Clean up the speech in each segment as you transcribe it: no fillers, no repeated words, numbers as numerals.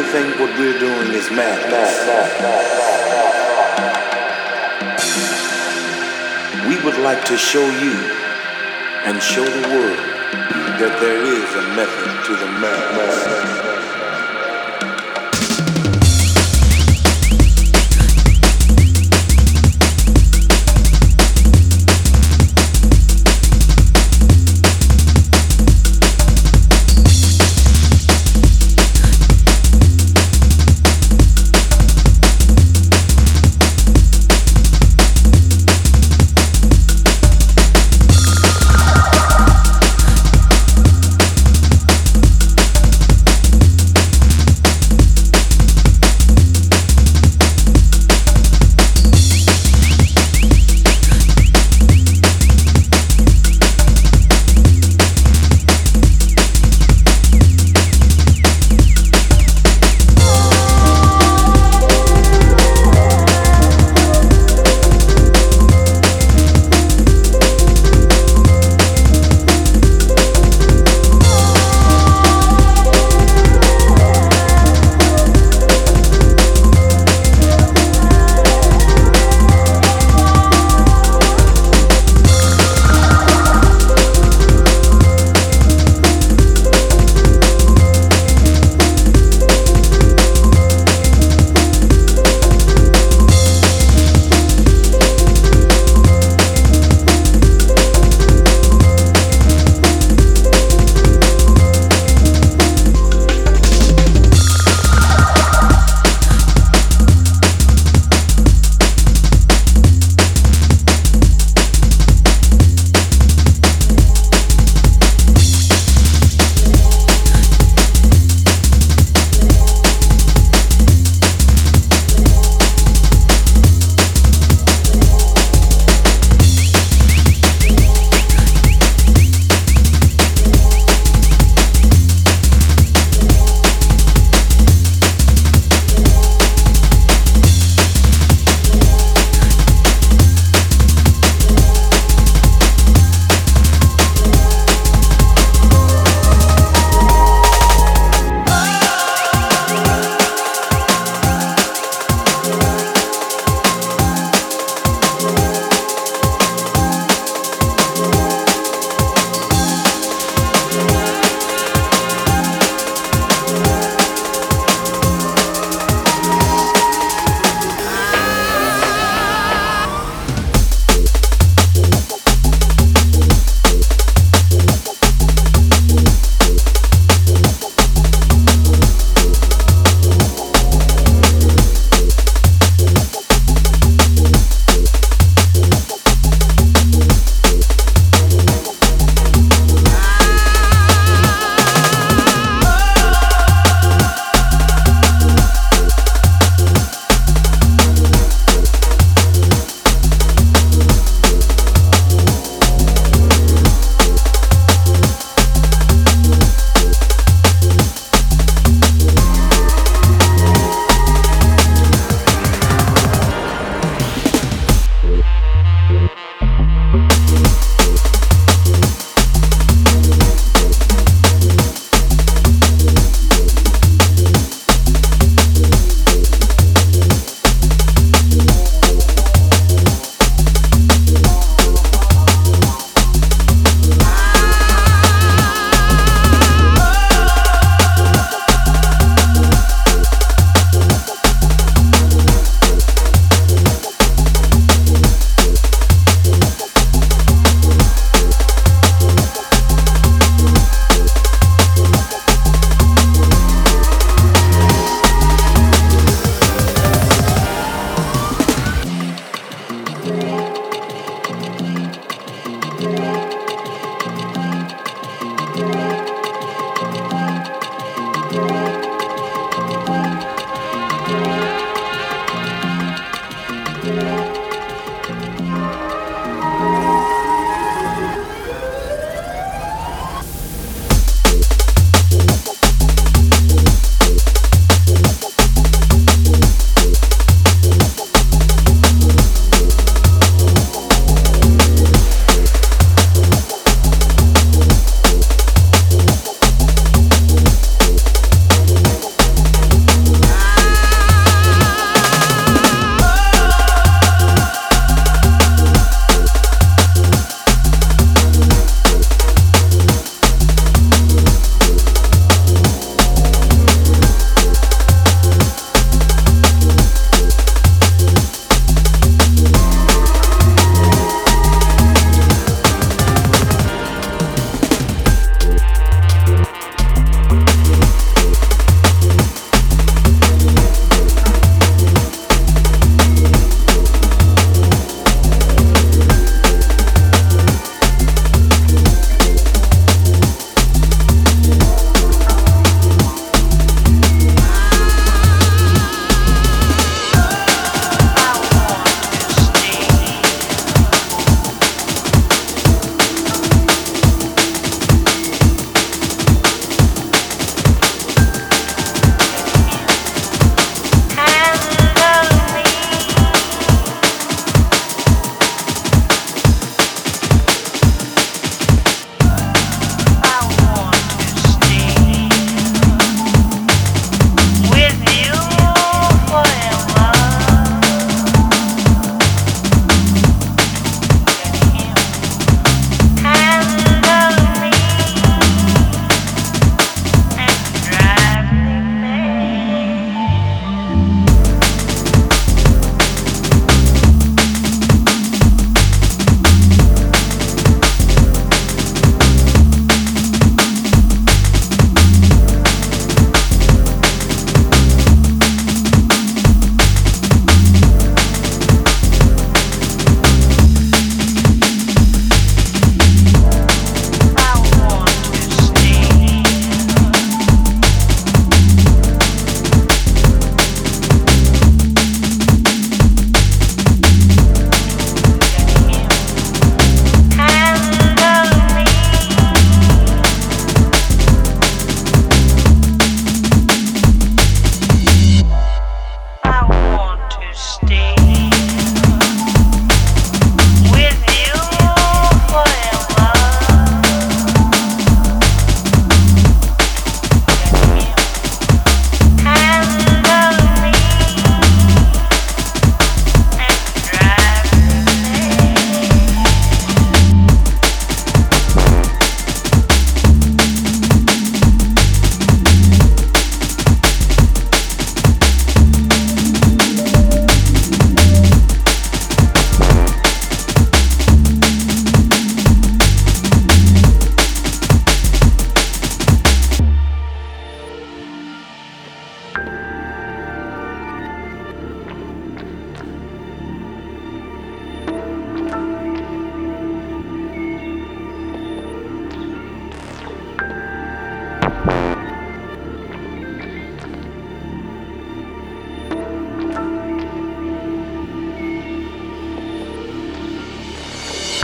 They think what we're doing is madness. We would like to show you and show the world that there is a method to the madness.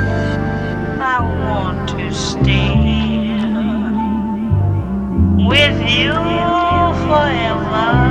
I want to stay here with you forever.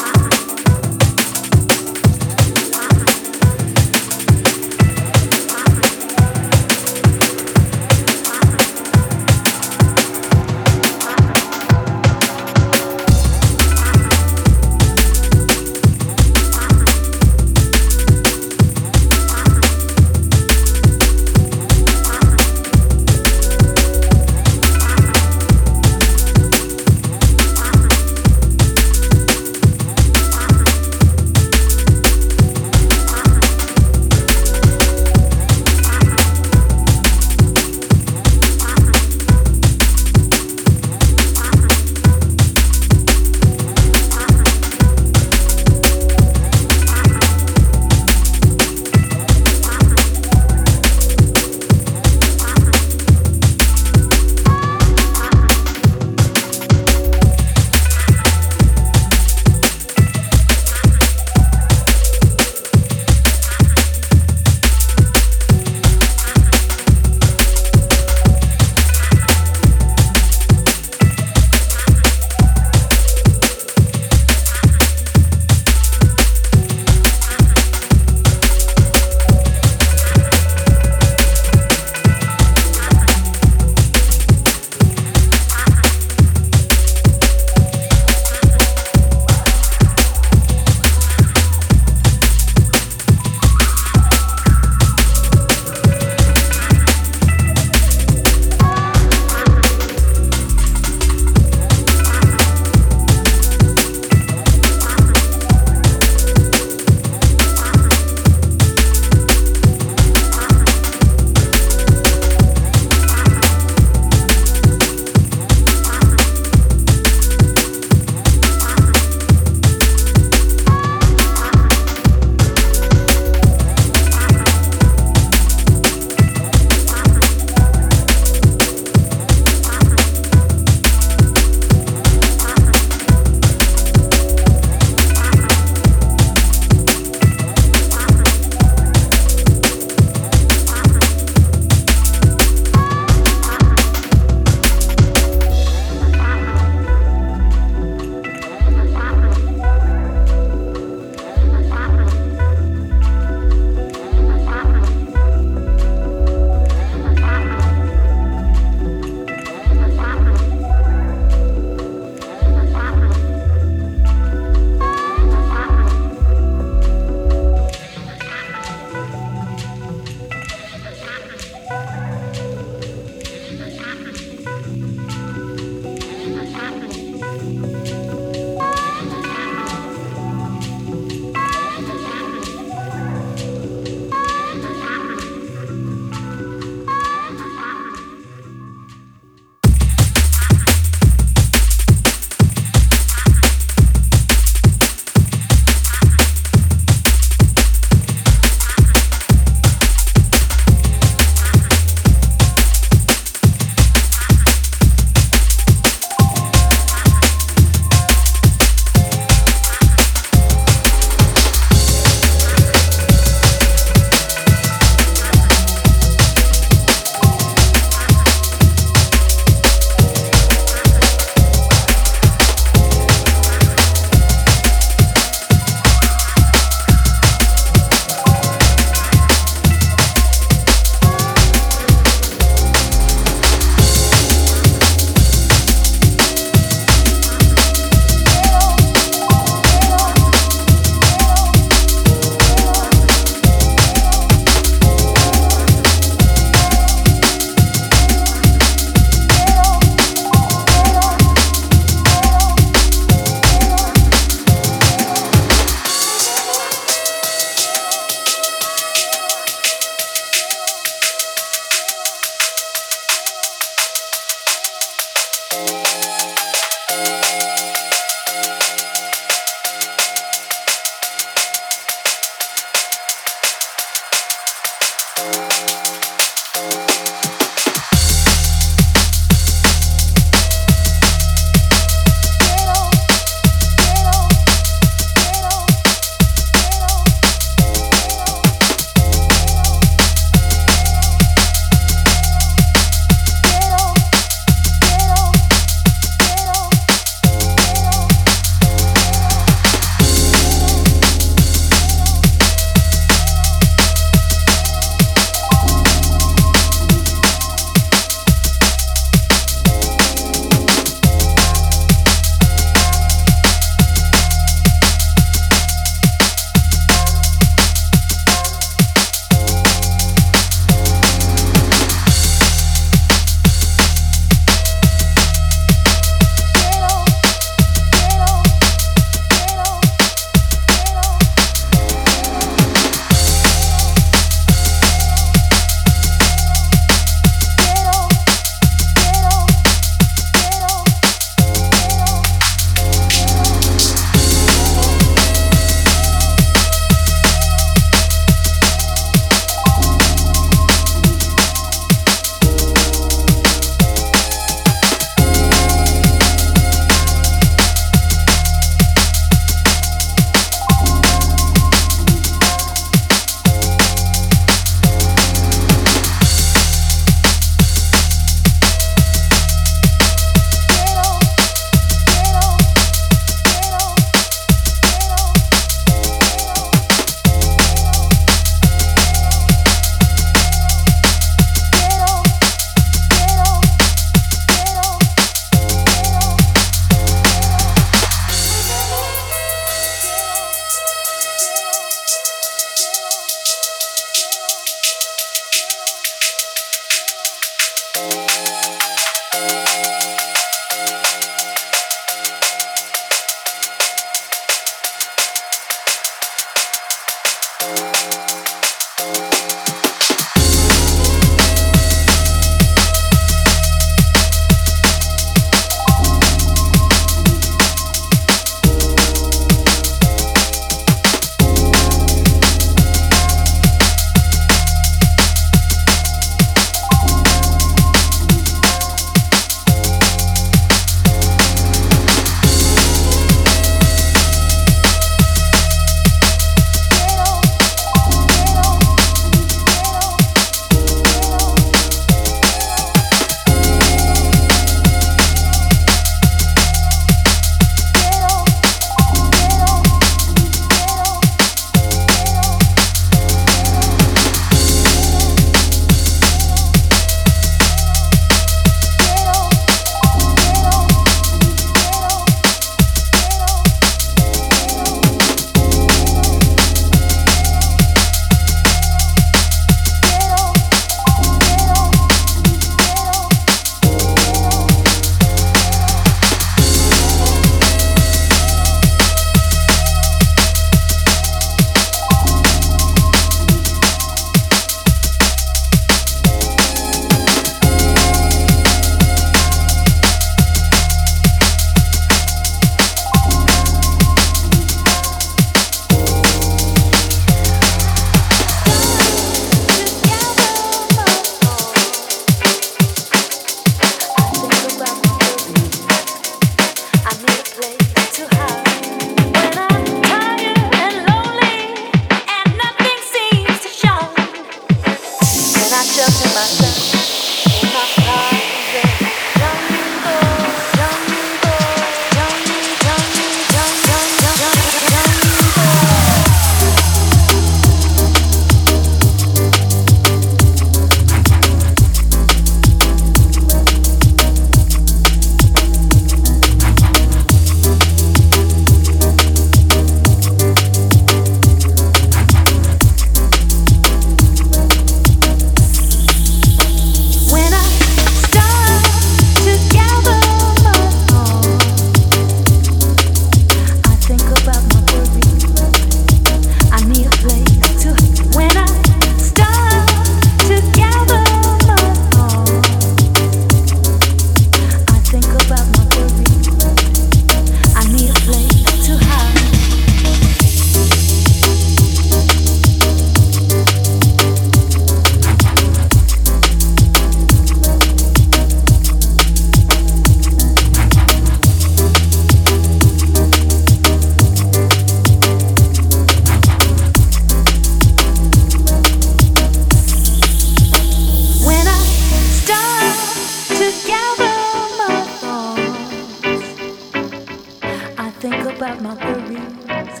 my worries.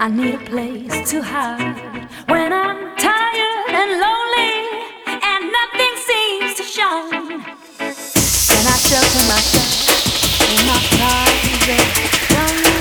I need a place to hide when I'm tired and lonely and nothing seems to shine. Can I shelter myself in my private jungle?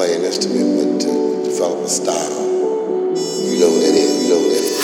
play an instrument, but to develop a style. You know what that is, you know what that is.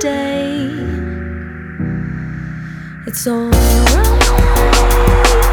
Today, it's all right.